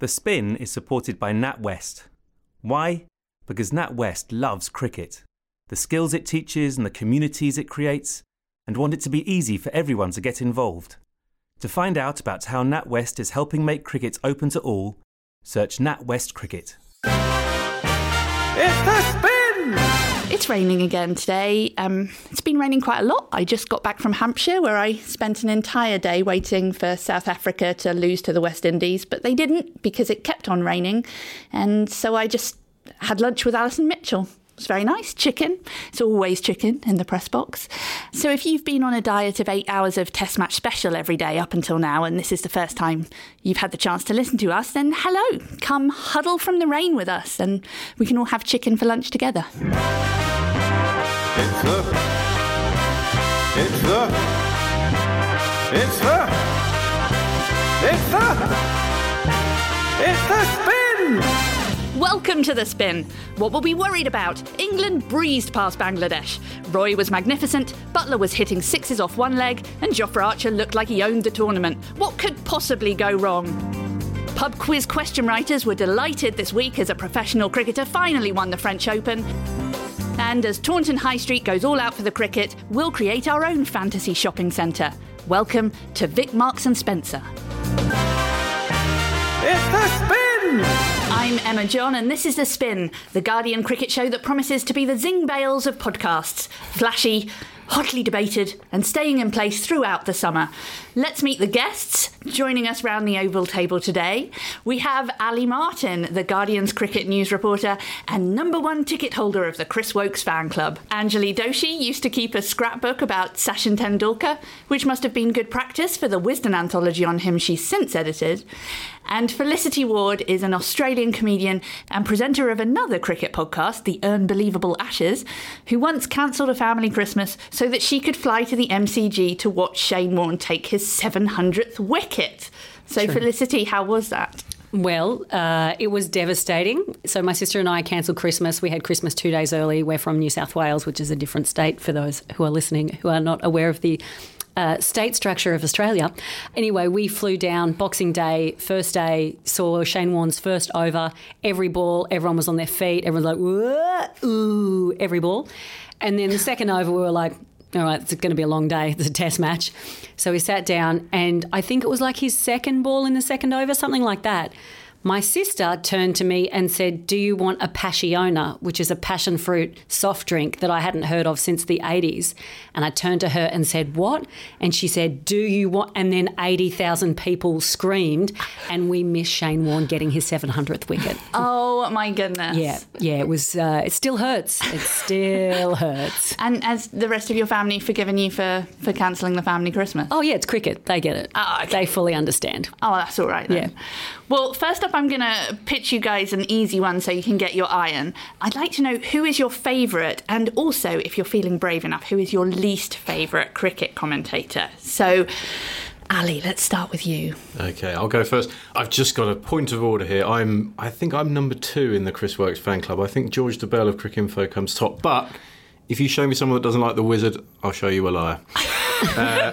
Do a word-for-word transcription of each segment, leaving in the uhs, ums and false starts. The Spin is supported by NatWest. Why? Because NatWest loves cricket, the skills it teaches and the communities it creates, and want it to be easy for everyone to get involved. To find out about how NatWest is helping make cricket open to all, search NatWest Cricket. It's The Spin! It's raining again today. Um, it's been raining quite a lot. I just got back from Hampshire, where I spent an entire day waiting for South Africa to lose to the West Indies, but they didn't because it kept on raining. And so I just had lunch with Alison Mitchell. It's very nice. Chicken. It's always chicken in the press box. So if you've been on a diet of eight hours of Test Match Special every day up until now, and this is the first time you've had the chance to listen to us, then hello. Come huddle from the rain with us and we can all have chicken for lunch together. It's the... It's the... It's the... It's the... It's the Spin! Welcome to The Spin. What were we worried about? England breezed past Bangladesh. Roy was magnificent, Buttler was hitting sixes off one leg, and Jofra Archer looked like he owned the tournament. What could possibly go wrong? Pub quiz question writers were delighted this week as a professional cricketer finally won the French Open. And as Taunton High Street goes all out for the cricket, we'll create our own fantasy shopping centre. Welcome to Vic Marks and Spencer. It's The Spin! I'm Emma John and this is The Spin, the Guardian cricket show that promises to be the Zing Bales of podcasts. Flashy, hotly debated and staying in place throughout the summer. Let's meet the guests joining us round the Oval Table today. We have Ali Martin, the Guardian's cricket news reporter and number one ticket holder of the Chris Woakes fan club. Anjali Doshi used to keep a scrapbook about Sachin Tendulkar, which must have been good practice for the Wisden anthology on him she's since edited. And Felicity Ward is an Australian comedian and presenter of another cricket podcast, The Unbelievable Ashes, who once cancelled a family Christmas so that she could fly to the M C G to watch Shane Warne take his seven hundredth wicket. So, True. Felicity, how was that? Well, uh, it was devastating. So my sister and I cancelled Christmas. We had Christmas two days early. We're from New South Wales, which is a different state for those who are listening who are not aware of the Uh, state structure of Australia. Anyway, we flew down Boxing Day, first day, saw Shane Warne's first over, every ball, everyone was on their feet, everyone was like, ooh, every ball. And then the second over, we were like, all right, it's going to be a long day, it's a test match. So we sat down and I think it was like his second ball in the second over, something like that. My sister turned to me and said, do you want a passiona, which is a passion fruit soft drink that I hadn't heard of since the eighties? And I turned to her and said, what? And she said, do you want? And then eighty thousand people screamed and we missed Shane Warne getting his seven hundredth wicket. Oh, my goodness. Yeah, yeah, it was. Uh, it still hurts. It still hurts. And has the rest of your family forgiven you for, for cancelling the family Christmas? Oh, yeah, it's cricket. They get it. Oh, okay. They fully understand. Oh, that's all right then. Yeah. Well, first up, I'm going to pitch you guys an easy one so you can get your iron. I'd like to know who is your favourite and also, if you're feeling brave enough, who is your least favourite cricket commentator? So, Ali, let's start with you. Okay, I'll go first. I've just got a point of order here. I'm, I think I'm number two in the Chris Woakes fan club. I think George DeBell of Cricinfo comes top, but if you show me someone that doesn't like The Wizard, I'll show you a liar. Uh,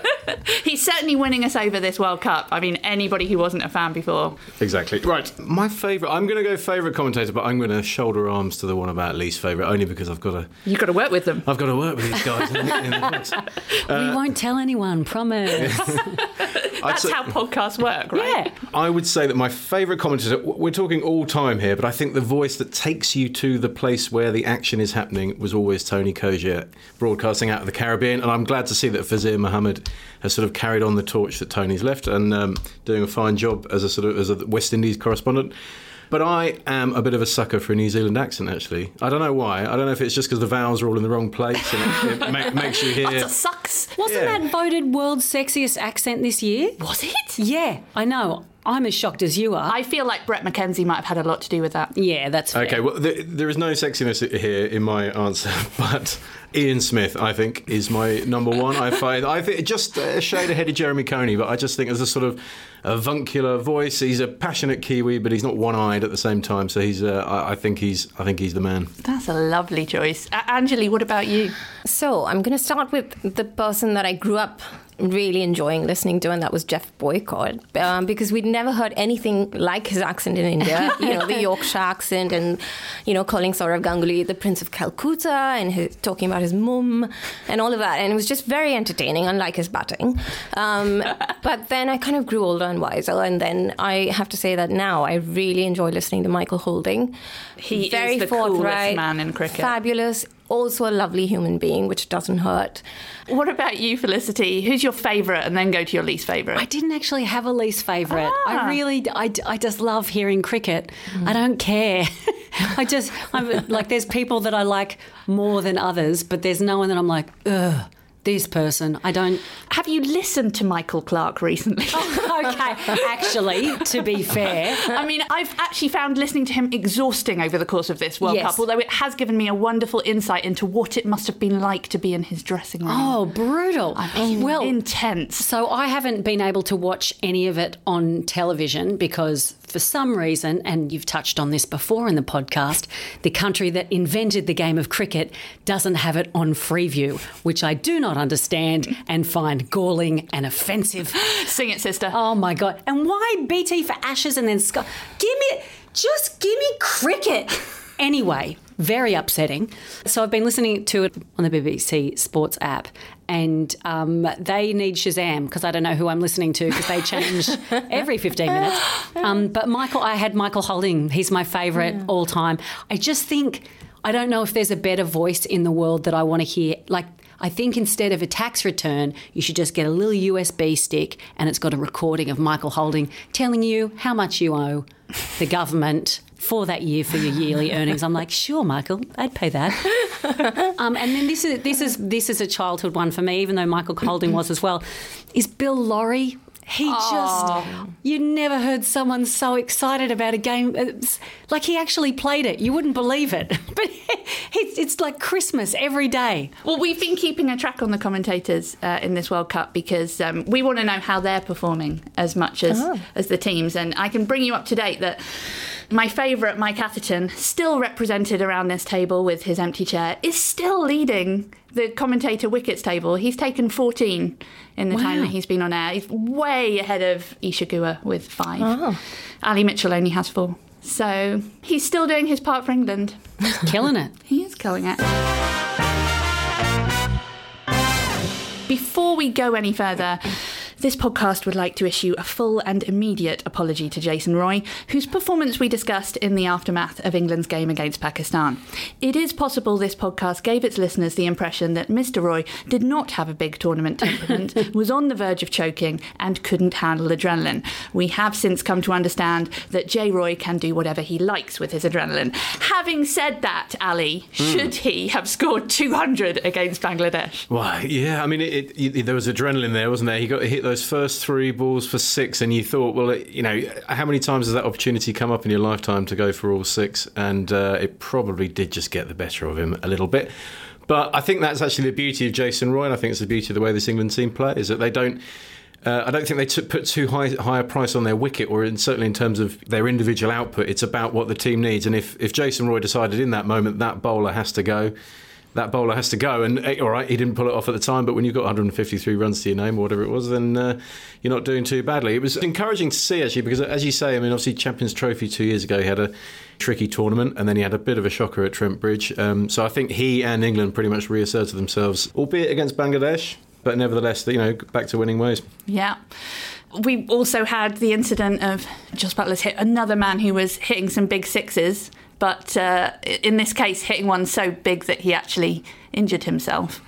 He's certainly winning us over this World Cup. I mean, anybody who wasn't a fan before. Exactly. Right. My favourite, I'm going to go favourite commentator, but I'm going to shoulder arms to the one about least favourite, only because I've got to... You've got to work with them. I've got to work with these guys. in, in the uh, we won't tell anyone, promise. That's say, how podcasts work, right? Yeah. I would say that my favourite commentator, we're talking all time here, but I think the voice that takes you to the place where the action is happening was always Tony Kosher, broadcasting out of the Caribbean, and I'm glad to see that Fazir Mohammed has sort of carried on the torch that Tony's left and um, doing a fine job as a sort of as a West Indies correspondent. But I am a bit of a sucker for a New Zealand accent, actually. I don't know why. I don't know if it's just because the vowels are all in the wrong place and it, it make, makes you hear... That sucks. Wasn't yeah. that voted world's sexiest accent this year? Was it? Yeah, I know. I'm as shocked as you are. I feel like Brett McKenzie might have had a lot to do with that. Yeah, that's fair. Okay, well, there, there is no sexiness here in my answer, but Ian Smith, I think, is my number one. I find I think just a shade ahead of Jeremy Coney, but I just think as a sort of avuncular voice, he's a passionate Kiwi, but he's not one-eyed at the same time. So he's, uh, I, I think he's, I think he's the man. That's a lovely choice, uh, Anjali. What about you? So I'm going to start with the person that I grew up really enjoying listening to, and that was Jeff Boycott, um, because we'd never heard anything like his accent in India, you know, the Yorkshire accent, and, you know, calling Saurav Ganguly the Prince of Calcutta, and his, talking about his mum and all of that. And it was just very entertaining, unlike his batting. Um, but then I kind of grew older and wiser, and then I have to say that now I really enjoy listening to Michael Holding. He very is the coolest man in cricket. Fabulous. Also a lovely human being, which doesn't hurt. What about you, Felicity? Who's your favourite? And then go to your least favourite. I didn't actually have a least favourite. Ah. I really, I, I just love hearing cricket. Mm. I don't care. I just, I'm like, there's people that I like more than others, but there's no one that I'm like, ugh. This person, I don't... Have you listened to Michael Clarke recently? Oh, okay, actually, to be fair. I mean, I've actually found listening to him exhausting over the course of this World yes. Cup, although it has given me a wonderful insight into what it must have been like to be in his dressing room. Oh, brutal. I mean, well, intense. So I haven't been able to watch any of it on television because for some reason, and you've touched on this before in the podcast, the country that invented the game of cricket doesn't have it on Freeview, which I do not understand and find galling and offensive. Sing it, sister. Oh, my God. And why B T for Ashes and then Sky? Give me, just give me cricket. Anyway, very upsetting. So I've been listening to it on the B B C Sports app, and um, they need Shazam because I don't know who I'm listening to because they change every fifteen minutes. Um, but Michael, I had Michael Holding. He's my favourite yeah. all time. I just think, I don't know if there's a better voice in the world that I want to hear. Like, I think instead of a tax return, you should just get a little U S B stick and it's got a recording of Michael Holding telling you how much you owe the government for that year for your yearly earnings. I'm like, sure, Michael, I'd pay that. um, and then this is this is this is a childhood one for me, even though Michael Holding was as well. Is Bill Lorry? He oh. just, you never heard someone so excited about a game. It's like he actually played it. You wouldn't believe it. But it's, it's like Christmas every day. Well, we've been keeping a track on the commentators uh, in this World Cup because um, we want to know how they're performing as much as, oh. as the teams. And I can bring you up to date that my favourite, Mike Atherton, still represented around this table with his empty chair, is still leading the commentator wickets table. He's taken fourteen in the wow. time that he's been on air. He's way ahead of Ishigua with five. Oh. Ali Mitchell only has four. So he's still doing his part for England. He's killing it. He is killing it. Before we go any further, this podcast would like to issue a full and immediate apology to Jason Roy, whose performance we discussed in the aftermath of England's game against Pakistan. It is possible this podcast gave its listeners the impression that Mister Roy did not have a big tournament temperament, was on the verge of choking and couldn't handle adrenaline. We have since come to understand that J. Roy can do whatever he likes with his adrenaline. Having said that, Ali, mm. should he have scored two hundred against Bangladesh? Well, yeah, I mean, it, it, there was adrenaline there, wasn't there? He got hit those first three balls for six, and you thought, well, you know, how many times has that opportunity come up in your lifetime to go for all six? And uh, it probably did just get the better of him a little bit. But I think that's actually the beauty of Jason Roy, and I think it's the beauty of the way this England team play, is that they don't Uh, I don't think they t- put too high high a price on their wicket, or in, certainly in terms of their individual output. It's about what the team needs. And if, if Jason Roy decided in that moment that bowler has to go, that bowler has to go. And, all right, he didn't pull it off at the time, but when you've got one hundred fifty-three runs to your name or whatever it was, then uh, you're not doing too badly. It was encouraging to see, actually, because, as you say, I mean, obviously, Champions Trophy two years ago, he had a tricky tournament, and then he had a bit of a shocker at Trent Bridge. Um, so I think he and England pretty much reasserted themselves, albeit against Bangladesh, but nevertheless, you know, back to winning ways. Yeah. We also had the incident of Jos Buttler's hit, another man who was hitting some big sixes, but uh, in this case hitting one so big that he actually injured himself,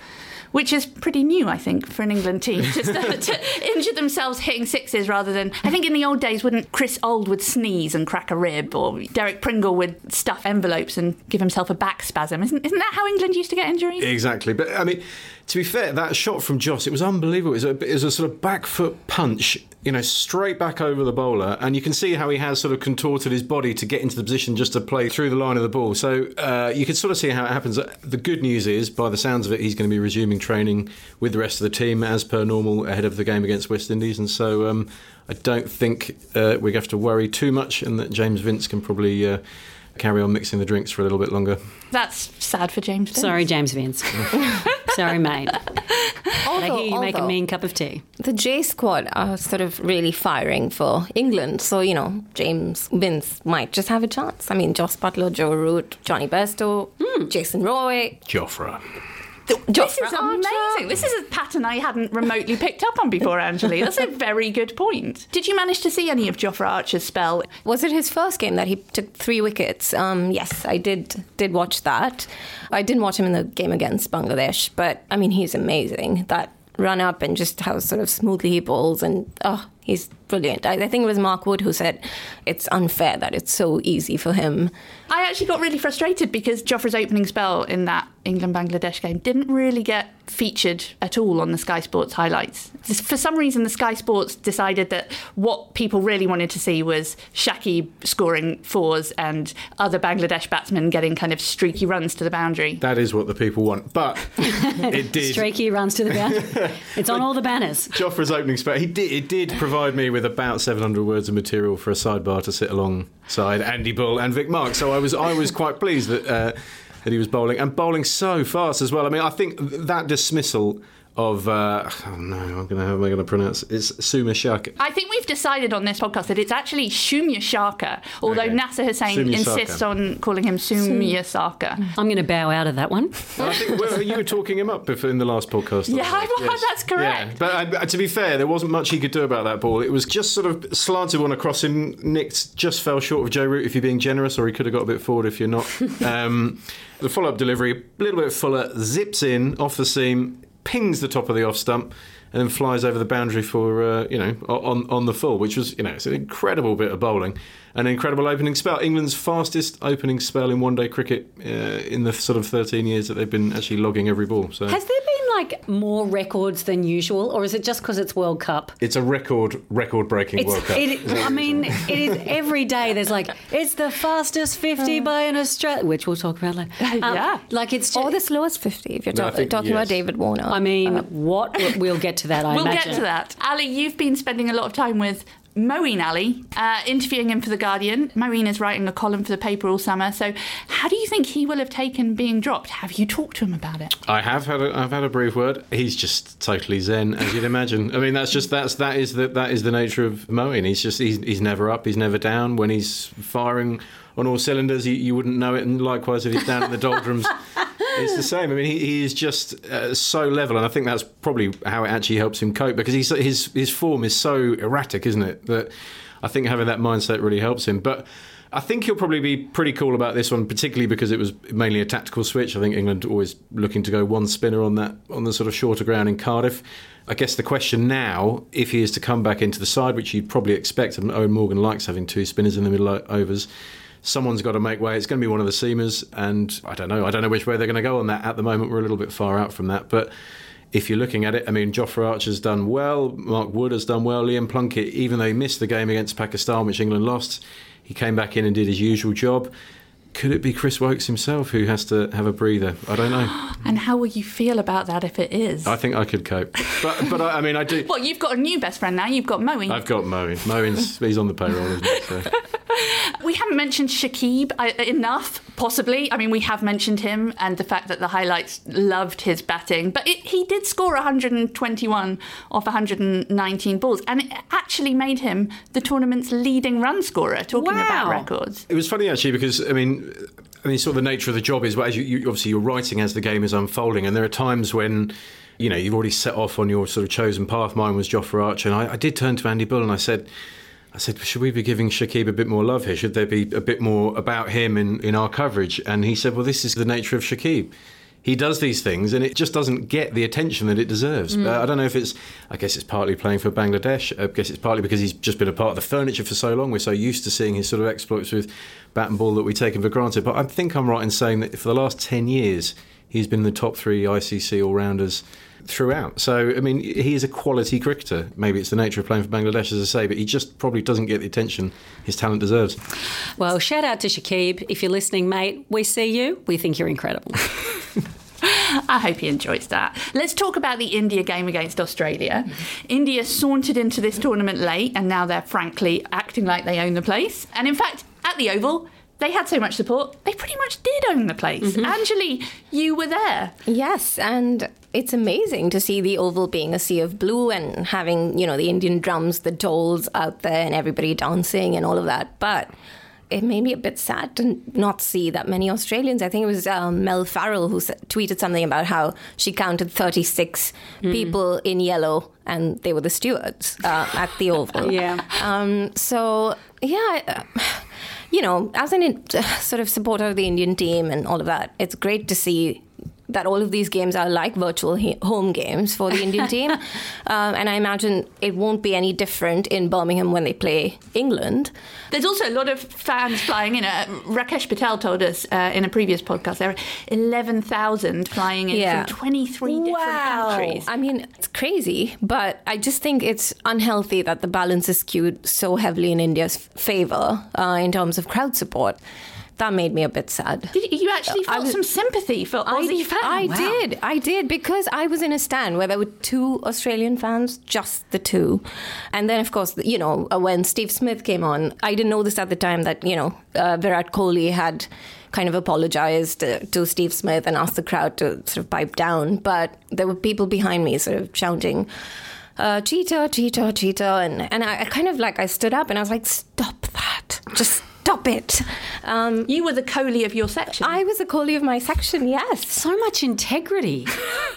which is pretty new, I think, for an England team, just to, to injure themselves hitting sixes rather than... I think in the old days, wouldn't Chris Old would sneeze and crack a rib, or Derek Pringle would stuff envelopes and give himself a back spasm. Isn't, isn't that how England used to get injuries? Exactly. But, I mean, to be fair, that shot from Jos, it was unbelievable. It was a, it was a sort of back foot punch, you know, straight back over the bowler, and you can see how he has sort of contorted his body to get into the position just to play through the line of the ball. So uh, you can sort of see how it happens. The good news is, by the sounds of it, he's going to be resuming training with the rest of the team as per normal ahead of the game against West Indies, and so um, I don't think uh, we have to worry too much, and that James Vince can probably uh, carry on mixing the drinks for a little bit longer. That's sad for James Vince. Sorry, James Vince. Sorry, mate. although, and I hear you although, make a mean cup of tea. The J squad are sort of really firing for England. So, you know, James Vince might just have a chance. I mean, Jos Buttler, Joe Root, Johnny Bairstow, mm. Jason Roy. Jofra. This is amazing. This is a pattern I hadn't remotely picked up on before, Anjali. That's a very good point. Did you manage to see any of Jofra Archer's spell? Was it his first game that he took three wickets? Um, yes, I did did watch that. I didn't watch him in the game against Bangladesh, but, I mean, he's amazing. That run up and just how sort of smoothly he bowls, and, oh, he's brilliant. I, I think it was Mark Wood who said it's unfair that it's so easy for him. I actually got really frustrated because Jofra's opening spell in that England-Bangladesh game didn't really get featured at all on the Sky Sports highlights. For some reason, the Sky Sports decided that what people really wanted to see was Shakib scoring fours and other Bangladesh batsmen getting kind of streaky runs to the boundary. That is what the people want, but it did. Streaky runs to the boundary. It's on all the banners. Jofra's opening spell, he did, it did provide me with about seven hundred words of material for a sidebar to sit alongside Andy Bull and Vic Marks. So I was I was quite pleased that uh, that he was bowling, and bowling so fast as well. I mean, I think that dismissal of uh, oh no, I'm going to how am I going to pronounce it? It's Soumya Sarkar. I think we've decided on this podcast that it's actually Soumya Sarkar, although okay. Nasser Hussain Soumya insists Sarkar. on calling him Soumya Sarkar. I'm going to bow out of that one. Well, I think well, you were talking him up in the last podcast. Yeah, I was, yes. That's correct. Yeah. But uh, to be fair, there wasn't much he could do about that ball. It was just sort of slanted one across him. Nick's just fell short of Joe Root if you're being generous, or he could have got a bit forward if you're not. Um, the follow-up delivery, a little bit fuller, zips in off the seam, pings the top of the off stump, and then flies over the boundary for, uh, you know, on on the full, which was, you know, it's an incredible bit of bowling, an incredible opening spell. England's fastest opening spell in one-day cricket uh, in the sort of thirteen years that they've been actually logging every ball. So has there been, like, more records than usual, or is it just because it's World Cup? It's a record, record-breaking it's, World Cup. It, I mean, it is every day there's, like, it's the fastest fifty uh, by an Australian, which we'll talk about later. Um, yeah. Like, it's just, or the slowest fifty, if you're no, talk, think, talking yes. about David Warner. I mean, uh, what we'll get to that, I we'll imagine. We'll get to that. Ali, you've been spending a lot of time with Moeen Ali, uh, interviewing him for The Guardian. Moeen is writing a column for the paper all summer. So how do you think he will have taken being dropped? Have you talked to him about it? I have had a, I've had a brief word. He's just totally zen, as you'd imagine. I mean, that's just that's that is the that is the nature of Moeen. He's just he's he's never up, he's never down. When he's firing on all cylinders, you, you wouldn't know it. And likewise, if he's down in the doldrums, it's the same. I mean, he, he is just uh, so level, and I think that's probably how it actually helps him cope, because he's, his his form is so erratic, isn't it? That I think having that mindset really helps him. But I think he'll probably be pretty cool about this one, particularly because it was mainly a tactical switch. I think England always looking to go one spinner on that on the sort of shorter ground in Cardiff. I guess the question now, if he is to come back into the side, which you'd probably expect, and Owen Morgan likes having two spinners in the middle overs, someone's got to make way. It's going to be one of the seamers, and I don't know. I don't know which way they're going to go on that. At the moment, we're a little bit far out from that. But if you're looking at it, I mean, Jofra Archer's done well. Mark Wood has done well. Liam Plunkett, even though he missed the game against Pakistan, which England lost, he came back in and did his usual job. Could it be Chris Woakes himself who has to have a breather? I don't know. And how will you feel about that if it is? I think I could cope. But, but I, I mean, I do... Well, you've got a new best friend now. You've got Moeen. I've got Moeen. Moeen's he's on the payroll, isn't he? So. We haven't mentioned Shakib enough, possibly. I mean, we have mentioned him and the fact that the highlights loved his batting. But it, he did score one hundred twenty-one off one hundred nineteen balls. And it actually made him the tournament's leading run scorer, talking wow. about records. It was funny, actually, because, I mean... I mean, sort of the nature of the job is, well, as you, you obviously you're writing as the game is unfolding, and there are times when, you know, you've already set off on your sort of chosen path. Mine was Jofra Archer, and I, I did turn to Andy Bull and I said, I said, should we be giving Shakib a bit more love here? Should there be a bit more about him in, in our coverage? And he said, well, this is the nature of Shakib. He does these things, and it just doesn't get the attention that it deserves. Mm. But I don't know if it's, I guess it's partly playing for Bangladesh. I guess it's partly because he's just been a part of the furniture for so long. We're so used to seeing his sort of exploits with bat and ball that we take him for granted. But I think I'm right in saying that for the last ten years, he's been in the top three I C C all-rounders throughout. So, I mean, he is a quality cricketer. Maybe it's the nature of playing for Bangladesh, as I say, but he just probably doesn't get the attention his talent deserves. Well, shout out to Shakib. If you're listening, mate, we see you. We think you're incredible. I hope he enjoys that. Let's talk about the India game against Australia. Mm-hmm. India sauntered into this tournament late, and now they're frankly acting like they own the place. And in fact, at the Oval, they had so much support, they pretty much did own the place. Mm-hmm. Anjali, you were there. Yes, and it's amazing to see the Oval being a sea of blue and having, you know, the Indian drums, the dolls out there and everybody dancing and all of that. But it made me a bit sad to not see that many Australians. I think it was um, Mel Farrell who tweeted something about how she counted thirty-six mm. people in yellow and they were the stewards uh, at the Oval. yeah. Um, so, yeah, you know, as an uh, sort of supporter of the Indian team and all of that, it's great to see that all of these games are like virtual he- home games for the Indian team. um, and I imagine it won't be any different in Birmingham when they play England. There's also a lot of fans flying in. Uh, Rakesh Patel told us uh, in a previous podcast there are eleven thousand flying in yeah. from twenty-three different wow. countries. I mean, it's crazy, but I just think it's unhealthy that the balance is skewed so heavily in India's favour uh, in terms of crowd support. That made me a bit sad. Did you actually felt was, some sympathy for Aussie I, fans? I wow. did. I did, because I was in a stand where there were two Australian fans, just the two. And then, of course, you know, when Steve Smith came on, I didn't know this at the time that, you know, uh, Virat Kohli had kind of apologized to, to Steve Smith and asked the crowd to sort of pipe down. But there were people behind me sort of shouting, Uh, cheetah, cheetah, cheetah. And, and I, I kind of like, I stood up and I was like, stop that. Just stop it. Um, you were the Kohli of your section. I was the Kohli of my section, yes. So much integrity.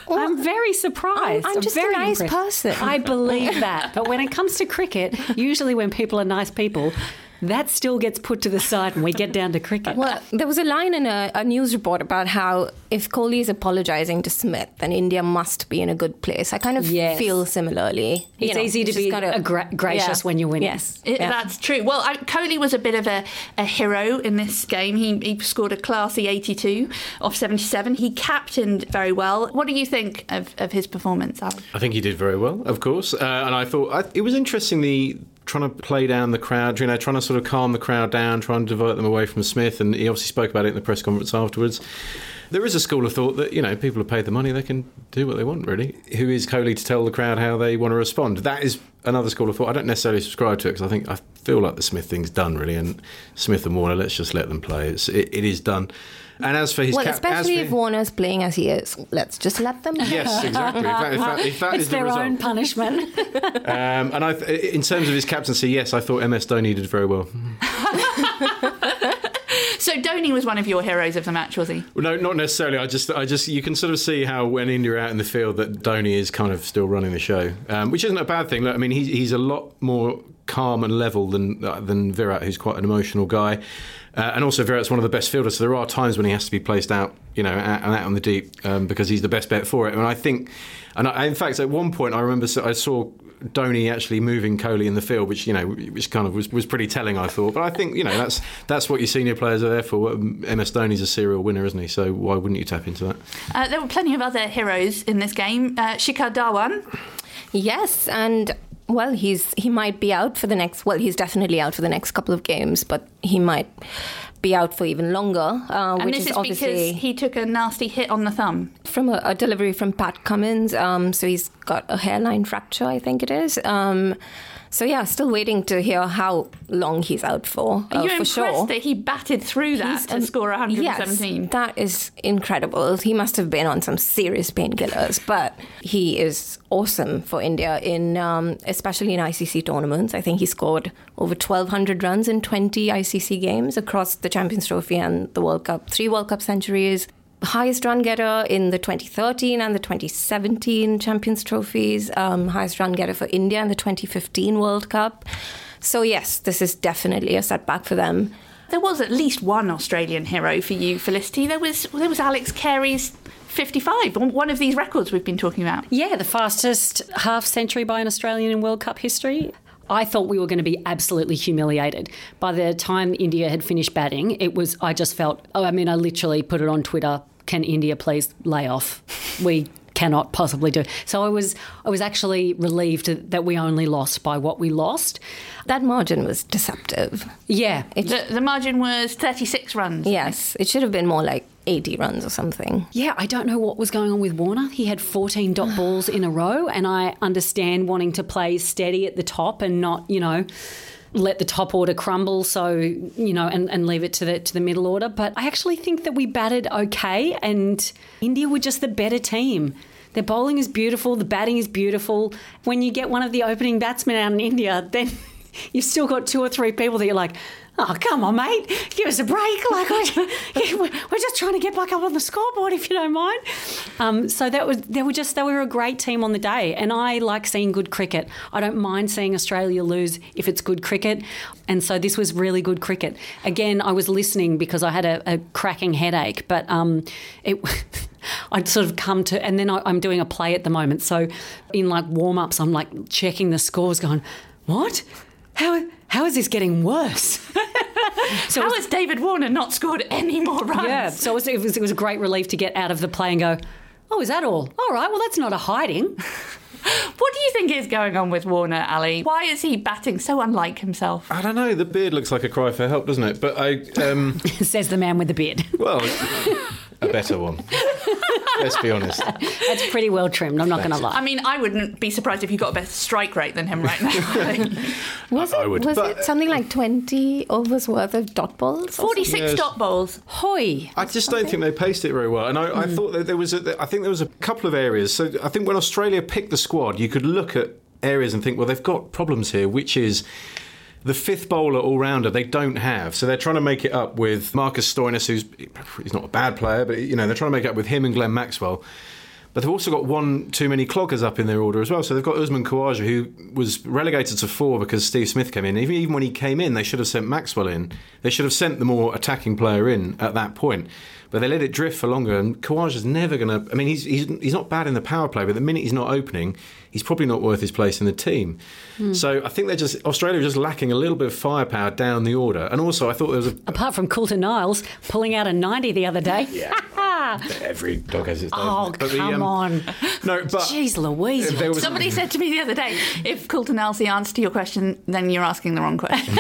Well, I'm very surprised. I'm, I'm just very a nice impressed. person. I believe that. But when it comes to cricket, usually when people are nice people, that still gets put to the side when we get down to cricket. Well, there was a line in a, a news report about how if Kohli is apologising to Smith, then India must be in a good place. I kind of yes. feel similarly. It's you know, easy to be gotta, a gra- gracious yeah. when you're winning. Yes, it, yeah. that's true. Well, I, Kohli was a bit of a, a hero in this game. He, he scored a classy eighty-two off seventy-seven. He captained very well. What do you think of, of his performance, Alan? I think he did very well, of course. Uh, and I thought I, it was interesting the... trying to play down the crowd, you know, trying to sort of calm the crowd down, trying to divert them away from Smith. And he obviously spoke about it in the press conference afterwards. There is a school of thought that, you know, people have paid the money, they can do what they want, really. Who is Kohli to tell the crowd how they want to respond? That is another school of thought. I don't necessarily subscribe to it because I think I feel like the Smith thing's done, really. And Smith and Warner, let's just let them play. It's, it, it is done. And as for his well, cap- especially if Warner's playing as he is, let's just let them. Yes, exactly. If that, if that, if that it's is their the result, own punishment. um, and I, in terms of his captaincy, yes, I thought M S Dhoni did very well. So Dhoni was one of your heroes of the match, was he? Well, no, not necessarily. I just, I just, you can sort of see how when India are out in the field that Dhoni is kind of still running the show, um, which isn't a bad thing. Look, I mean, he's, he's a lot more calm and level than uh, than Virat, who's quite an emotional guy. Uh, and also Virat's one of the best fielders, so there are times when he has to be placed out, you know, out, out on the deep um, because he's the best bet for it. And I think, and I, in fact, at one point I remember I saw Dhoni actually moving Kohli in the field, which you know, which kind of was, was pretty telling, I thought. But I think you know that's that's what your senior players are there for. M S Dhoni's a serial winner, isn't he? So why wouldn't you tap into that? Uh, there were plenty of other heroes in this game. Uh, Shikhar Dhawan, yes, and. Well, he's he might be out for the next... Well, he's definitely out for the next couple of games, but he might be out for even longer, uh, which is obviously... And this is because he took a nasty hit on the thumb. From a, a delivery from Pat Cummins. Um, so he's got a hairline fracture, I think it is. Um, so, yeah, still waiting to hear how long he's out for, uh, Are you for sure. You're impressed that he batted through that he's, to um, score one hundred seventeen? Yes, that is incredible. He must have been on some serious painkillers, but he is... awesome for India, in um, especially in I C C tournaments. I think he scored over twelve hundred runs in twenty I C C games across the Champions Trophy and the World Cup. Three World Cup centuries. Highest run getter in the twenty thirteen and the twenty seventeen Champions Trophies. Um, highest run getter for India in the twenty fifteen World Cup. So yes, this is definitely a setback for them. There was at least one Australian hero for you, Felicity. There was there was Alex Carey's fifty-five, one of these records we've been talking about. Yeah, the fastest half century by an Australian in World Cup history. I thought we were going to be absolutely humiliated. By the time India had finished batting, it was, I just felt, oh, I mean, I literally put it on Twitter, can India please lay off? We cannot possibly do it. So I was I was actually relieved that we only lost by what we lost. That margin was deceptive. Yeah. It, the, the margin was thirty-six runs. Yes, it should have been more like eighty runs or something. Yeah, I don't know what was going on with Warner. He had fourteen dot balls in a row, and I understand wanting to play steady at the top and not, you know, let the top order crumble, so, you know, and, and leave it to the to the middle order. But I actually think that we batted okay and India were just the better team. Their bowling is beautiful. The batting is beautiful. When you get one of the opening batsmen out in India, then you've still got two or three people that you're like, oh, come on, mate, give us a break. Like, we're just trying to get back up on the scoreboard, if you don't mind. Um, so that was they were just they were a great team on the day, and I like seeing good cricket. I don't mind seeing Australia lose if it's good cricket, and so this was really good cricket. Again, I was listening because I had a, a cracking headache, but um, it. I'd sort of come to, and then I, I'm doing a play at the moment. So in like warm-ups, I'm like checking the scores, going, what? How? How is this getting worse? so How was, has David Warner not scored any more runs? Yeah, so it was, it was it was a great relief to get out of the play and go, oh, is that all? All right, well, that's not a hiding. What do you think is going on with Warner, Ali? Why is he batting so unlike himself? I don't know. The beard looks like a cry for help, doesn't it? But I um... Says the man with the beard. Well, a better one. Let's be honest. That's pretty well trimmed, I'm not going to lie. I mean, I wouldn't be surprised if you got a better strike rate than him right now. was I, it, I would, was it something like twenty overs worth of dot balls? forty-six yes. dot balls. Hoi. I just something. don't think they paced it very well. And I, mm. I thought that there was, a, I think there was a couple of areas. So I think when Australia picked the squad, you could look at areas and think, well, they've got problems here, which is... The fifth bowler all-rounder they don't have, so they're trying to make it up with Marcus Stoinis, who's he's not a bad player, but you know they're trying to make it up with him and Glenn Maxwell. But they've also got one too many cloggers up in their order as well. So they've got Usman Khawaja, who was relegated to four because Steve Smith came in. Even, even when he came in, they should have sent Maxwell in. They should have sent the more attacking player in at that point. But they let it drift for longer, and Khawaja's never going to... I mean, he's, he's he's not bad in the power play, but the minute he's not opening, he's probably not worth his place in the team. Mm. So I think they're just... Australia are just lacking a little bit of firepower down the order. And also, I thought there was a... Apart from Coulter Niles pulling out a ninety the other day. Yeah. Every dog has its day. Oh, come the, um, on. No, but... Jeez Louise. Was... Somebody said to me the other day, if Coulter Niles the answer to your question, then you're asking the wrong question.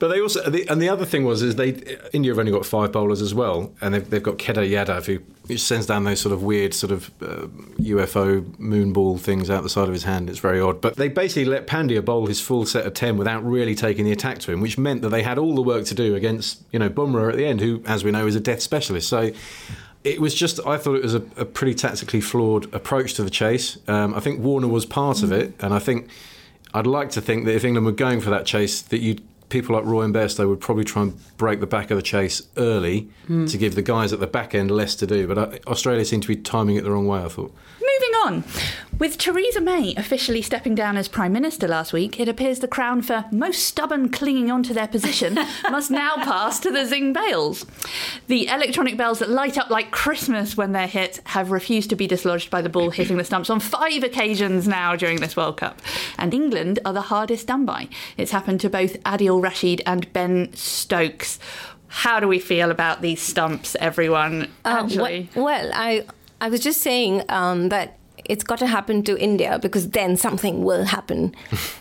But they also... The, and the other thing was, is they... India have only got five bowlers as well. And they've, they've got Khedda Yadav, who, who sends down those sort of weird sort of uh, U F O moonball things out the side of his hand. It's very odd. But they basically let Pandya bowl his full set of ten without really taking the attack to him, which meant that they had all the work to do against, you know, Bumrah at the end, who, as we know, is a death specialist. So it was just, I thought it was a, a pretty tactically flawed approach to the chase. Um, I think Warner was part of it. And I think, I'd like to think that if England were going for that chase, that you'd people like Roy and Bairstow would probably try and break the back of the chase early mm. to give the guys at the back end less to do. But Australia seemed to be timing it the wrong way, I thought. Moving on. With Theresa May officially stepping down as Prime Minister last week, it appears the Crown, for most stubborn clinging on to their position, must now pass to the Zing bells. The electronic bells that light up like Christmas when they're hit have refused to be dislodged by the ball hitting the stumps on five occasions now during this World Cup. And England are the hardest done by. It's happened to both Adil Rashid and Ben Stokes. How do we feel about these stumps, everyone? Uh, Actually, wh- Well, I, I was just saying um, that it's got to happen to India because then something will happen.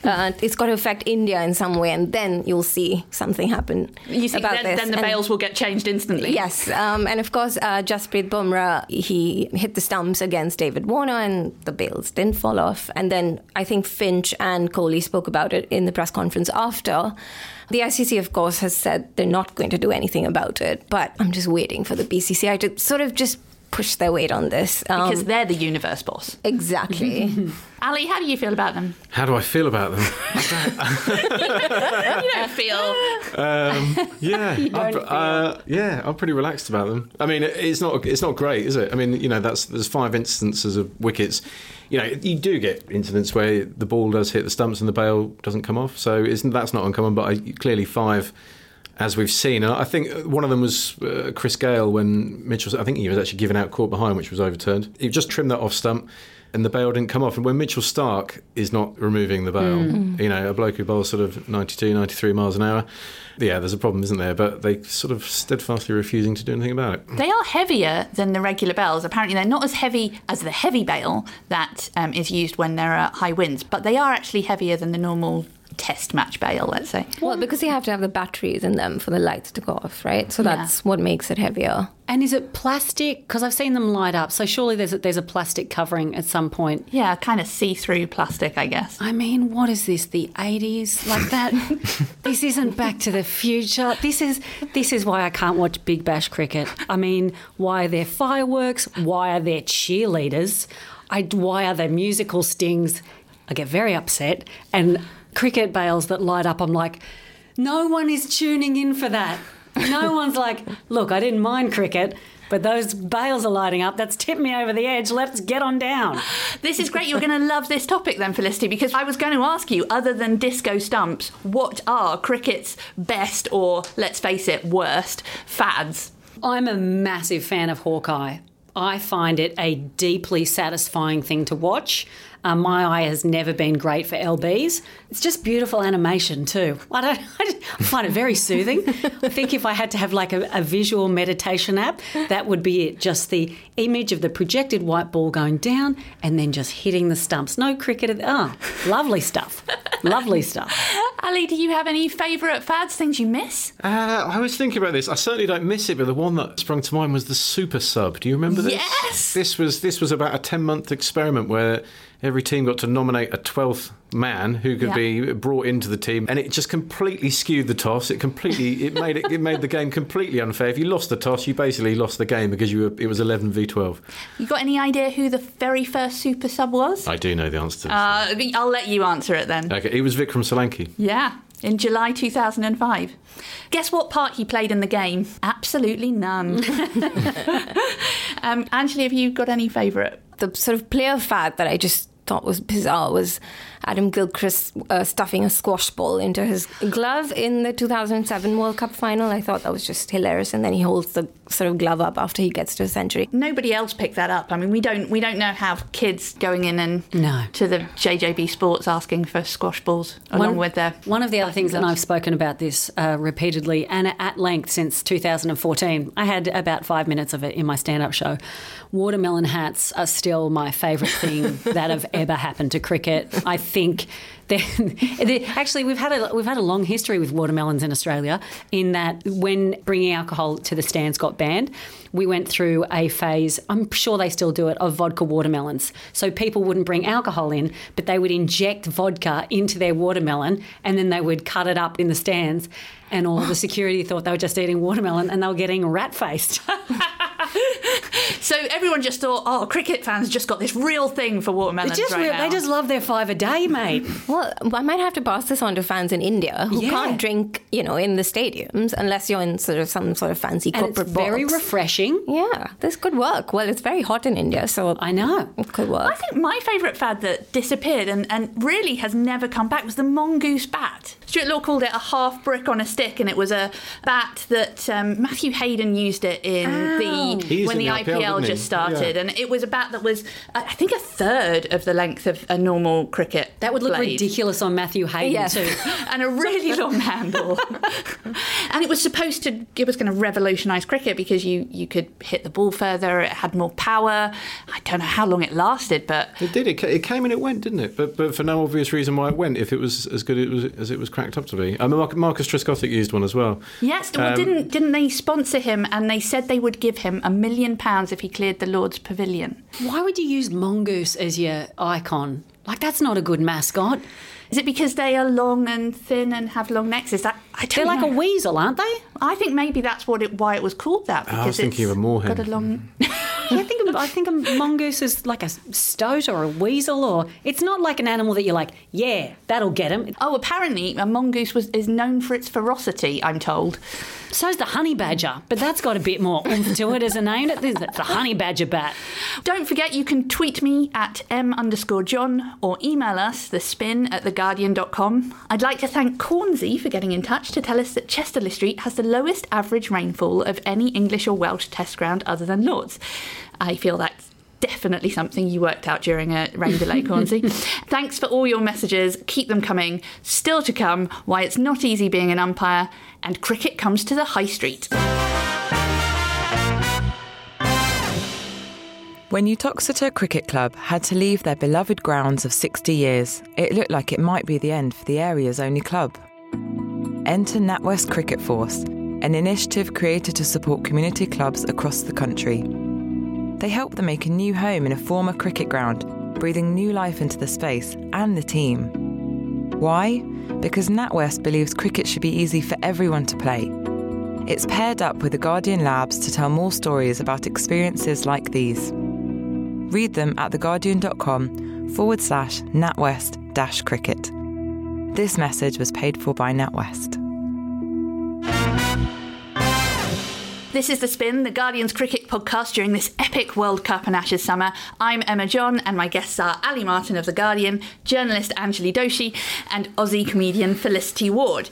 Uh, it's got to affect India in some way, and then you'll see something happen. You see, about then, this. then the bails and, will get changed instantly. Yes, um, and of course, uh, Jasprit Bumrah, he hit the stumps against David Warner, and the bails didn't fall off. And then I think Finch and Kohli spoke about it in the press conference after. The I C C, of course, has said they're not going to do anything about it, but I'm just waiting for the B C C I to sort of just push their weight on this. Um, because they're the universe boss. Exactly. Ali, how do you feel about them? How do I feel about them? you don't feel... Um, yeah. You don't I'm, feel. Uh, yeah, I'm pretty relaxed about them. I mean, it's not it's not great, is it? I mean, you know, that's there's five instances of wickets. You know, you do get incidents where the ball does hit the stumps and the bail doesn't come off. So it's, that's not uncommon, but I, clearly five... as we've seen. And I think one of them was uh, Chris Gayle when Mitchell, I think he was actually given out caught behind, which was overturned. He just trimmed that off stump and the bail didn't come off. And when Mitchell Starc is not removing the bail, mm. you know, a bloke who bowls sort of ninety-two, ninety-three miles an hour, yeah, there's a problem, isn't there? But they sort of steadfastly refusing to do anything about it. They are heavier than the regular bells. Apparently they're not as heavy as the heavy bail that um, is used when there are high winds, but they are actually heavier than the normal test match bail, let's say. Well, because you have to have the batteries in them for the lights to go off, right? So that's yeah. what makes it heavier. And is it plastic? Because I've seen them light up. So surely there's a, there's a plastic covering at some point. Yeah, kind of see-through plastic, I guess. I mean, what is this, the eighties? Like that? This isn't Back to the Future. This is this is why I can't watch Big Bash cricket. I mean, why are there fireworks? Why are there cheerleaders? I, why are there musical stings? I get very upset. And cricket bails that light up, I'm like, no one is tuning in for that. No one's like, look, I didn't mind cricket, but those bales are lighting up. That's tipped me over the edge. Let's get on down. This is great. You're going to love this topic then, Felicity, because I was going to ask you, other than disco stumps, what are cricket's best or, let's face it, worst fads? I'm a massive fan of Hawkeye. I find it a deeply satisfying thing to watch. Uh, my eye has never been great for L Bs. It's just beautiful animation too. I don't. I, just, I find it very soothing. I think if I had to have like a, a visual meditation app, that would be it. Just the image of the projected white ball going down and then just hitting the stumps. No cricket. Ah, oh, lovely stuff. Lovely stuff. Ali, do you have any favourite fads, things you miss? Uh, I was thinking about this. I certainly don't miss it, but the one that sprung to mind was the super sub. Do you remember this? Yes. This was this was about a ten-month experiment where every team got to nominate a twelfth man who could yeah. be brought into the team, and it just completely skewed the toss. It completely it made it, it made the game completely unfair. If you lost the toss, you basically lost the game because you were, it was eleven v twelve. You got any idea who the very first super sub was? I do know the answer to this. Uh, I'll let you answer it then. Okay, it was Vikram Solanki. Yeah. In July two thousand five. Guess what part he played in the game? Absolutely none. um, Anjali, have you got any favourite? The sort of player fad that I just thought was bizarre was Adam Gilchrist uh, stuffing a squash ball into his glove in the two thousand seven World Cup final. I thought that was just hilarious. And then he holds the sort of glove up after he gets to a century. Nobody else picked that up. I mean, we don't we don't know how kids going in and no. to the J J B Sports asking for squash balls along one, with their... One of the other things, gloves. And I've spoken about this uh, repeatedly and at length since two thousand fourteen. I had about five minutes of it in my stand-up show. Watermelon hats are still my favourite thing that have ever happened to cricket. I think think that actually we've had a we've had a long history with watermelons in Australia, in that when bringing alcohol to the stands got banned, we went through a phase, I'm sure they still do it, of vodka watermelons. So people wouldn't bring alcohol in, but they would inject vodka into their watermelon and then they would cut it up in the stands, and all the security thought they were just eating watermelon and they were getting rat-faced. So everyone just thought, oh, cricket fans just got this real thing for watermelons just, right now. They just love their five a day, mate. Well, I might have to pass this on to fans in India who yeah. can't drink, you know, in the stadiums unless you're in sort of some sort of fancy and corporate it's box. Very refreshing. Yeah, this could work. Well, it's very hot in India, so I know it could work. I think my favourite fad that disappeared and, and really has never come back was the mongoose bat. Stuart Law called it a half brick on a stick, and it was a bat that um, Matthew Hayden used it in Ow. the He's when in the I P L. Just started, yeah. and it was a bat that was, I think, a third of the length of a normal cricket. That would look blade. ridiculous on Matthew Hayden yeah. too, and a really long handle. And it was supposed to, it was going to revolutionise cricket because you you could hit the ball further. It had more power. I don't know how long it lasted, but it did. It, it came and it went, didn't it? But but for no obvious reason why it went. If it was as good it was, as it was cracked up to be. I mean, Marcus Trescothick used one as well. Yes, um, well, didn't didn't they sponsor him? And they said they would give him a million pounds if he cleared the Lord's Pavilion. Why would you use mongoose as your icon? Like, that's not a good mascot. Is it because they are long and thin and have long necks? Is that I don't They're know. Like a weasel, aren't they? I think maybe that's what it, why it was called that. Because I was thinking it's of a moorhen. Got a long. I think I think a mongoose is like a stoat or a weasel, or it's not like an animal that you're like, yeah, that'll get him. Oh, apparently a mongoose was is known for its ferocity, I'm told. So's the honey badger, but that's got a bit more oomph to it as a name. It's the honey badger bat. Don't forget, you can tweet me at m underscore John or email us the spin at the guardian dot com. I'd like to thank Cornsey for getting in touch to tell us that Chesterley Street has the lowest average rainfall of any English or Welsh test ground other than Lord's. I feel that's definitely something you worked out during a rain delay, Cornsey. Thanks for all your messages. Keep them coming. Still to come, why it's not easy being an umpire, and cricket comes to the high street. When Uttoxeter Cricket Club had to leave their beloved grounds of sixty years, it looked like it might be the end for the area's only club. Enter NatWest Cricket Force, an initiative created to support community clubs across the country. They helped them make a new home in a former cricket ground, breathing new life into the space and the team. Why? Because NatWest believes cricket should be easy for everyone to play. It's paired up with the Guardian Labs to tell more stories about experiences like these. Read them at theguardian.com forward slash NatWest dash cricket. This message was paid for by NatWest. This is The Spin, the Guardian's cricket podcast during this epic World Cup and Ashes summer. I'm Emma John and my guests are Ali Martin of The Guardian, journalist Anjali Doshi and Aussie comedian Felicity Ward.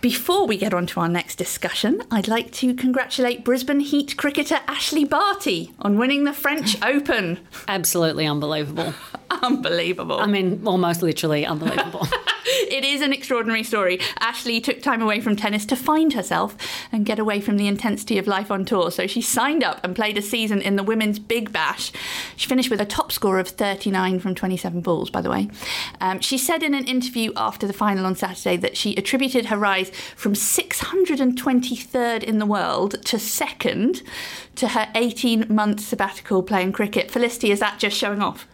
Before we get on to our next discussion, I'd like to congratulate Brisbane Heat cricketer Ashley Barty on winning the French Open. Absolutely unbelievable. Unbelievable. I mean, almost literally unbelievable. It is an extraordinary story. Ashley took time away from tennis to find herself and get away from the intensity of life on tour, so she signed up and played a season in the Women's Big Bash. She finished with a top score of thirty-nine from twenty-seven balls, by the way. Um, she said in an interview after the final on Saturday that she attributed her rise from six hundred twenty-third in the world to second to her eighteen-month sabbatical playing cricket. Felicity, is that just showing off?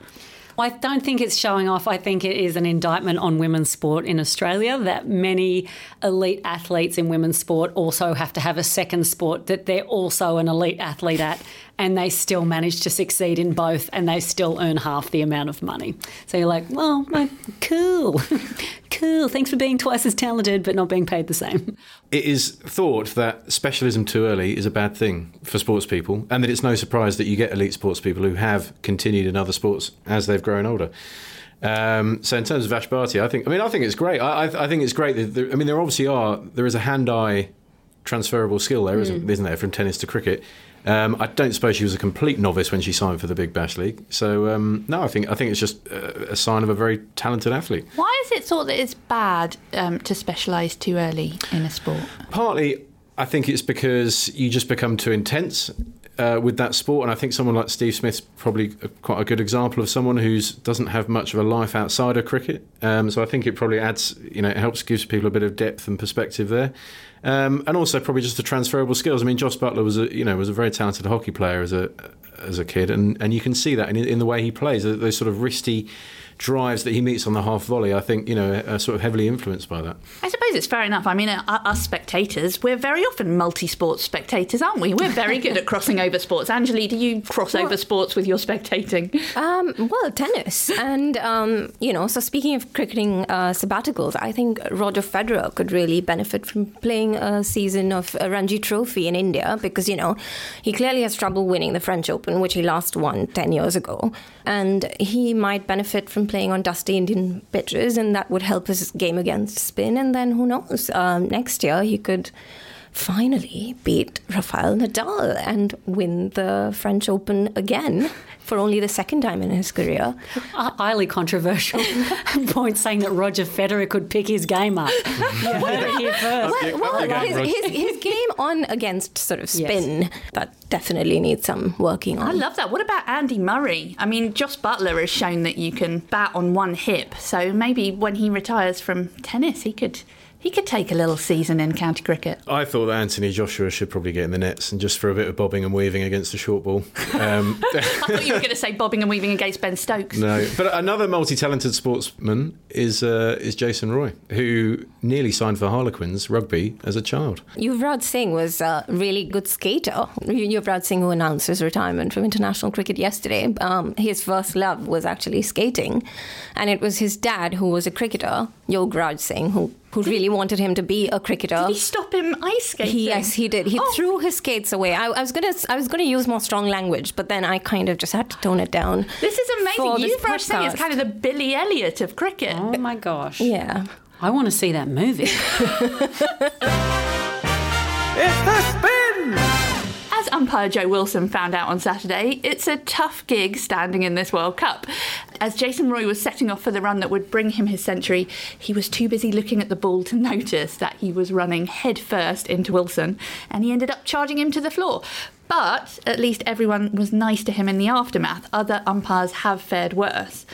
I don't think it's showing off. I think it is an indictment on women's sport in Australia that many elite athletes in women's sport also have to have a second sport that they're also an elite athlete at, and they still manage to succeed in both and they still earn half the amount of money. So you're like, well, cool, cool. Thanks for being twice as talented but not being paid the same. It is thought that specialism too early is a bad thing for sports people, and that it's no surprise that you get elite sports people who have continued in other sports as they've grown older. Um, so in terms of Ash Barty, I think, I mean, I think it's great. I, I, I think it's great. That there, I mean, there obviously are, there is a hand-eye transferable skill there, mm. isn't, isn't there, from tennis to cricket. Um, I don't suppose she was a complete novice when she signed for the Big Bash League. So, um, no, I think I think it's just a, a sign of a very talented athlete. Why is it thought that it's bad um, to specialise too early in a sport? Partly, I think it's because you just become too intense uh, with that sport. And I think someone like Steve Smith's probably a, quite a good example of someone who doesn't have much of a life outside of cricket. Um, so I think it probably adds, you know, it helps, gives people a bit of depth and perspective there. Um, and also probably just the transferable skills. I mean, Jos Buttler was a, you know, was a very talented hockey player as a as a kid, and, and you can see that in, in the way he plays. Those sort of wristy drives that he meets on the half volley, I think, you know, are sort of heavily influenced by that. I suppose it's fair enough. I mean, us spectators, we're very often multi-sport spectators, aren't we? We're very good at crossing over sports. Anjali, do you cross well, over sports with your spectating? Um, well, tennis. And, um, you know, so speaking of cricketing uh, sabbaticals, I think Roger Federer could really benefit from playing a season of a Ranji Trophy in India because, you know, he clearly has trouble winning the French Open, which he last won ten years ago. And he might benefit from playing on dusty Indian pitches, and that would help his game against spin. And then who knows, um, next year he could finally beat Rafael Nadal and win the French Open again for only the second time in his career. A highly controversial point saying that Roger Federer could pick his game up. You heard it here first. Well, well, well his, his, his game on against sort of spin, yes. That definitely needs some working on. I love that. What about Andy Murray? I mean, Jos Buttler has shown that you can bat on one hip, so maybe when he retires from tennis he could... He could take a little season in county cricket. I thought that Anthony Joshua should probably get in the nets and just for a bit of bobbing and weaving against the short ball. Um, I thought you were going to say bobbing and weaving against Ben Stokes. No, but another multi-talented sportsman is uh, is Jason Roy, who nearly signed for Harlequins rugby as a child. Yuvraj Singh was a really good skater. Yuvraj Singh, who announced his retirement from international cricket yesterday, um, his first love was actually skating. And it was his dad, who was a cricketer, Yuvraj Singh, who who really wanted him to be a cricketer. Did he stop him ice skating? He, yes, he did. He oh. threw his skates away. I, I was going to I was going to use more strong language, but then I kind of just had to tone it down. This is amazing. Yuvraj Singh is kind of the Billy Elliot of cricket. Oh, my gosh. Yeah. I want to see that movie. It's The Spin! As umpire Joe Wilson found out on Saturday, it's a tough gig standing in this World Cup. As Jason Roy was setting off for the run that would bring him his century, he was too busy looking at the ball to notice that he was running headfirst into Wilson, and he ended up charging him to the floor. But at least everyone was nice to him in the aftermath. Other umpires have fared worse.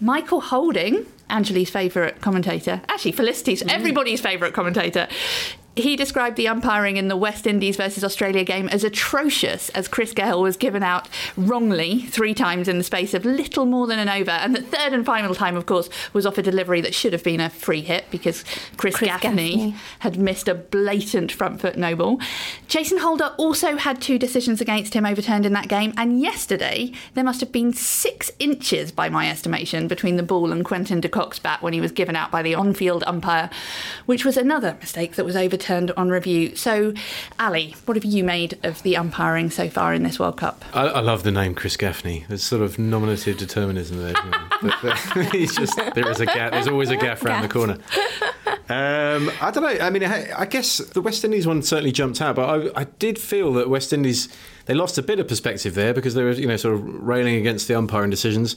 Michael Holding, Anjali's favourite commentator, actually Felicity's, mm. everybody's favourite commentator, he described the umpiring in the West Indies versus Australia game as atrocious, as Chris Gayle was given out wrongly three times in the space of little more than an over. And the third and final time, of course, was off a delivery that should have been a free hit because Chris, Chris Gaffney, Gaffney had missed a blatant front foot no ball. Jason Holder also had two decisions against him overturned in that game. And yesterday, there must have been six inches, by my estimation, between the ball and Quentin de Kock's bat when he was given out by the on-field umpire, which was another mistake that was overturned turned on review. So, Ali, what have you made of the umpiring so far in this World Cup? I, I love the name Chris Gaffney. There's sort of nominative determinism there. But, but, he's just there is a gaff. There's always a gaff around the corner. Um, I don't know. I mean, I, I guess the West Indies one certainly jumped out, but I, I did feel that West Indies, they lost a bit of perspective there because they were, you know, sort of railing against the umpiring decisions.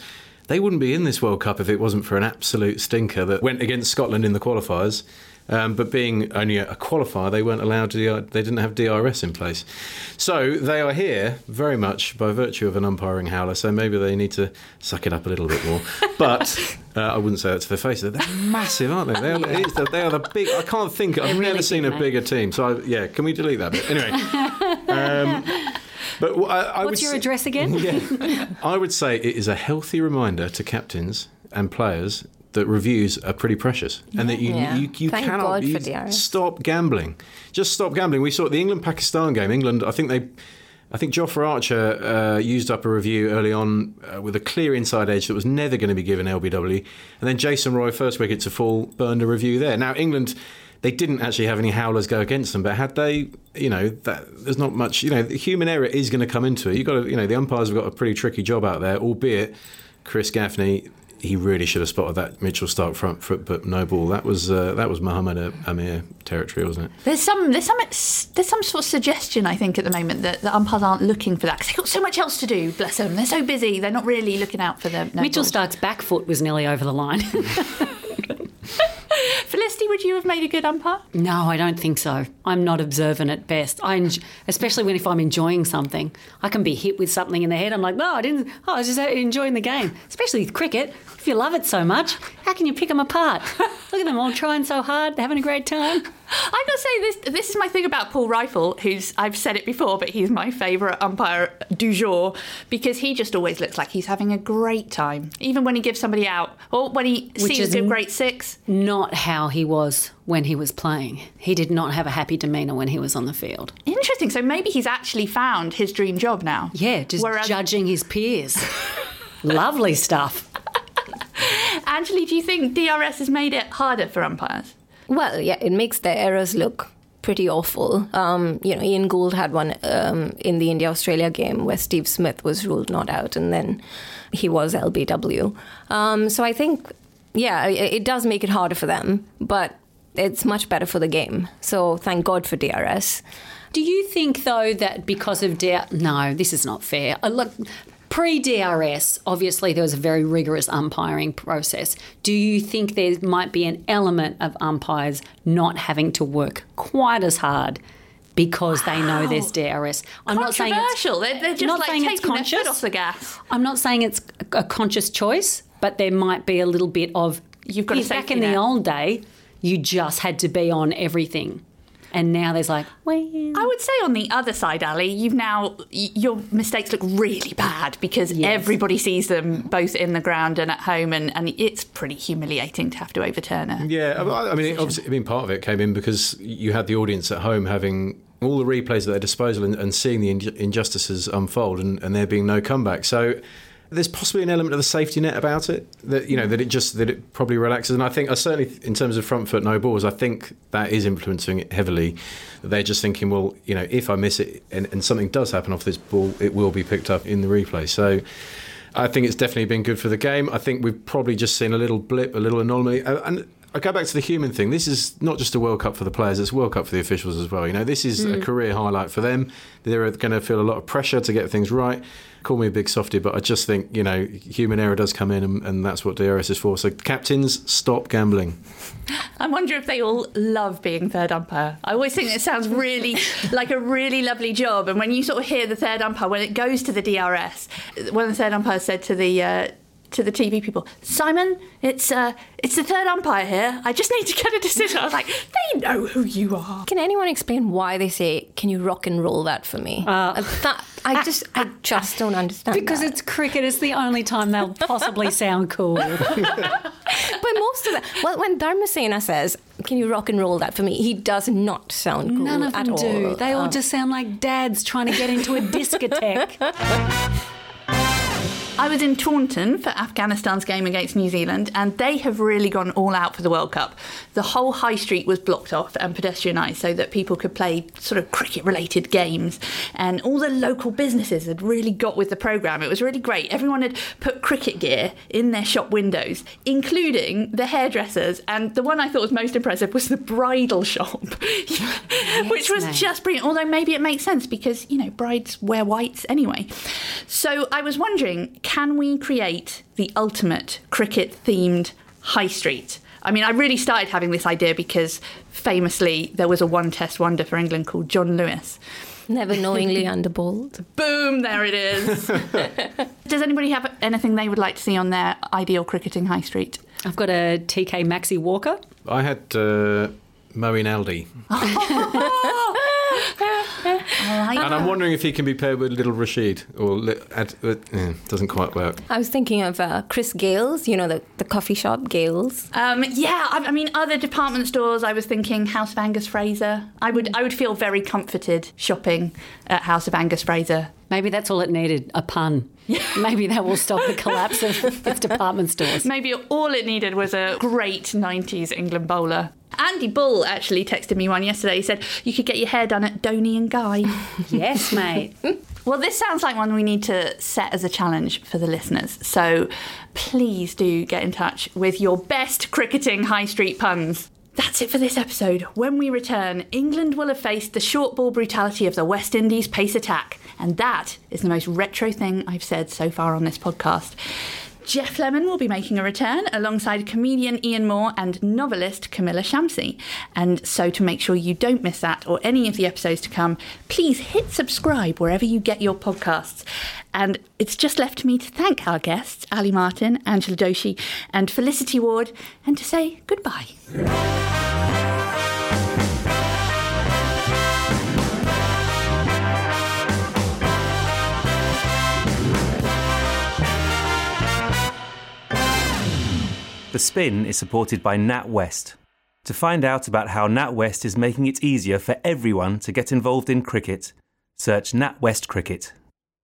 They wouldn't be in this World Cup if it wasn't for an absolute stinker that went against Scotland in the qualifiers. Um, but being only a qualifier, they weren't allowed to, they didn't have D R S in place. So they are here very much by virtue of an umpiring howler, so maybe they need to suck it up a little bit more. But uh, I wouldn't say that to their face. They're massive, aren't they? They are, it is the, they are the big, I can't think, I've really never seen a bigger team. So I, yeah, can we delete that bit? Anyway. Um, but I, I What's would your say, address again? Yeah, I would say it is a healthy reminder to captains and players that reviews are pretty precious, yeah, and that you yeah. you, you cannot you stop gambling. Just stop gambling. We saw at the England-Pakistan game. England, I think they, I think Jofra Archer uh, used up a review early on uh, with a clear inside edge that was never going to be given L B W, and then Jason Roy, first wicket to fall, burned a review there. Now England, they didn't actually have any howlers go against them, but had they, you know, that, there's not much. You know, the human error is going to come into it. You got to, you know, the umpires have got a pretty tricky job out there, albeit Chris Gaffney. He really should have spotted that Mitchell Stark front foot, but no ball. That was uh, that was Mohammad Amir territory, wasn't it? There's some there's some there's some sort of suggestion, I think, at the moment that the umpires aren't looking for that because they've got so much else to do. Bless them, they're so busy. They're not really looking out for them. No Mitchell balls. Stark's back foot was nearly over the line. Felicity, would you have made a good umpire? No, I don't think so. I'm not observant at best. I, enjoy, especially when if I'm enjoying something, I can be hit with something in the head. I'm like, no, I didn't. Oh, I was just enjoying the game, especially with cricket. If you love it so much, how can you pick them apart? Look at them all trying so hard, having a great time. I'm not saying this. This is my thing about Paul Rifle, who's I've said it before, but he's my favourite umpire du jour because he just always looks like he's having a great time, even when he gives somebody out or when he sees a great six. Not how he was when he was playing. He did not have a happy demeanour when he was on the field. Interesting. So maybe he's actually found his dream job now. Yeah, just Whereas... judging his peers. Lovely stuff. Anjali, do you think D R S has made it harder for umpires? Well, yeah, it makes their errors look pretty awful. Um, you know, Ian Gould had one um, in the India-Australia game where Steve Smith was ruled not out and then he was L B W. Um, so I think, yeah, it does make it harder for them, but it's much better for the game. So thank God for D R S. Do you think, though, that because of D R S... No, this is not fair. I look... Pre-D R S, obviously there was a very rigorous umpiring process. Do you think there might be an element of umpires not having to work quite as hard because wow. they know there's D R S? I'm not saying it's controversial. They're, they're just like taking their foot off the gas. I'm not saying it's a conscious choice, but there might be a little bit of you've got to back in the old day, you just had to be on everything. And now there's like, well. I would say on the other side, Ali, you've now, your mistakes look really bad because yes. everybody sees them both in the ground and at home, and, and it's pretty humiliating to have to overturn it. Yeah, I, I mean, it, obviously, I mean, part of it came in because you had the audience at home having all the replays at their disposal and, and seeing the inj- injustices unfold and, and there being no comeback. So there's possibly an element of the safety net about it that, you know, that it just, that it probably relaxes. And I think I certainly, in terms of front foot no balls, I think that is influencing it heavily. They're just thinking, well, you know, if I miss it and, and something does happen off this ball, it will be picked up in the replay. So I think it's definitely been good for the game. I think we've probably just seen a little blip, a little anomaly. And I go back to the human thing. This is not just a World Cup for the players, it's a World Cup for the officials as well. You know, this is mm. a career highlight for them. They're going to feel a lot of pressure to get things right. Call me a big softie, but I just think, you know, human error does come in, and, and that's what D R S is for. So captains, stop gambling. I wonder if they all love being third umpire. I always think it sounds really like a really lovely job. And when you sort of hear the third umpire, when it goes to the D R S, one of the third umpires said to the... Uh, to the T V people, Simon, it's uh, it's the third umpire here. I just need to get a decision. I was like, they know who you are. Can anyone explain why they say, can you rock and roll that for me? Uh, that, I just I just don't understand. Because that. It's cricket. It's the only time they'll possibly sound cool. But most of that, well, when Dharmasena says, can you rock and roll that for me? He does not sound cool at all. None of them do. All. They all um, just sound like dads trying to get into a discotheque. I was in Taunton for Afghanistan's game against New Zealand, and they have really gone all out for the World Cup. The whole high street was blocked off and pedestrianised so that people could play sort of cricket-related games. And all the local businesses had really got with the programme. It was really great. Everyone had put cricket gear in their shop windows, including the hairdressers. And the one I thought was most impressive was the bridal shop, yes, which was no. just brilliant. Although maybe it makes sense because, you know, brides wear whites anyway. So I was wondering... can we create the ultimate cricket-themed high street? I mean, I really started having this idea because famously there was a one-test wonder for England called John Lewis. Never knowingly underballed. Boom, there it is. Does anybody have anything they would like to see on their ideal cricketing high street? I've got a T K Maxi Walker. I had uh, Moeen Ali. Like and that. I'm wondering if he can be paired with Little Rashid, or li- ad- uh, yeah, doesn't quite work. I was thinking of uh, Chris Gales, you know, the, the coffee shop, Gales. Um, yeah, I, I mean, other department stores, I was thinking House of Angus Fraser. I would, I would feel very comforted shopping at House of Angus Fraser. Maybe that's all it needed, a pun. Maybe that will stop the collapse of department stores. Maybe all it needed was a great nineties England bowler. Andy Bull actually texted me one yesterday. He said, you could get your hair done at Dhoni and Guy. Yes, mate. Well, this sounds like one we need to set as a challenge for the listeners. So please do get in touch with your best cricketing high street puns. That's it for this episode. When we return, England will have faced the short ball brutality of the West Indies pace attack. And that is the most retro thing I've said so far on this podcast. Jeff Lemon will be making a return alongside comedian Ian Moore and novelist Camilla Shamsie. And so to make sure you don't miss that or any of the episodes to come, please hit subscribe wherever you get your podcasts. And it's just left me to thank our guests, Ali Martin, Anjali Doshi and Felicity Ward, and to say goodbye. The Spin is supported by NatWest. To find out about how NatWest is making it easier for everyone to get involved in cricket, search NatWest Cricket.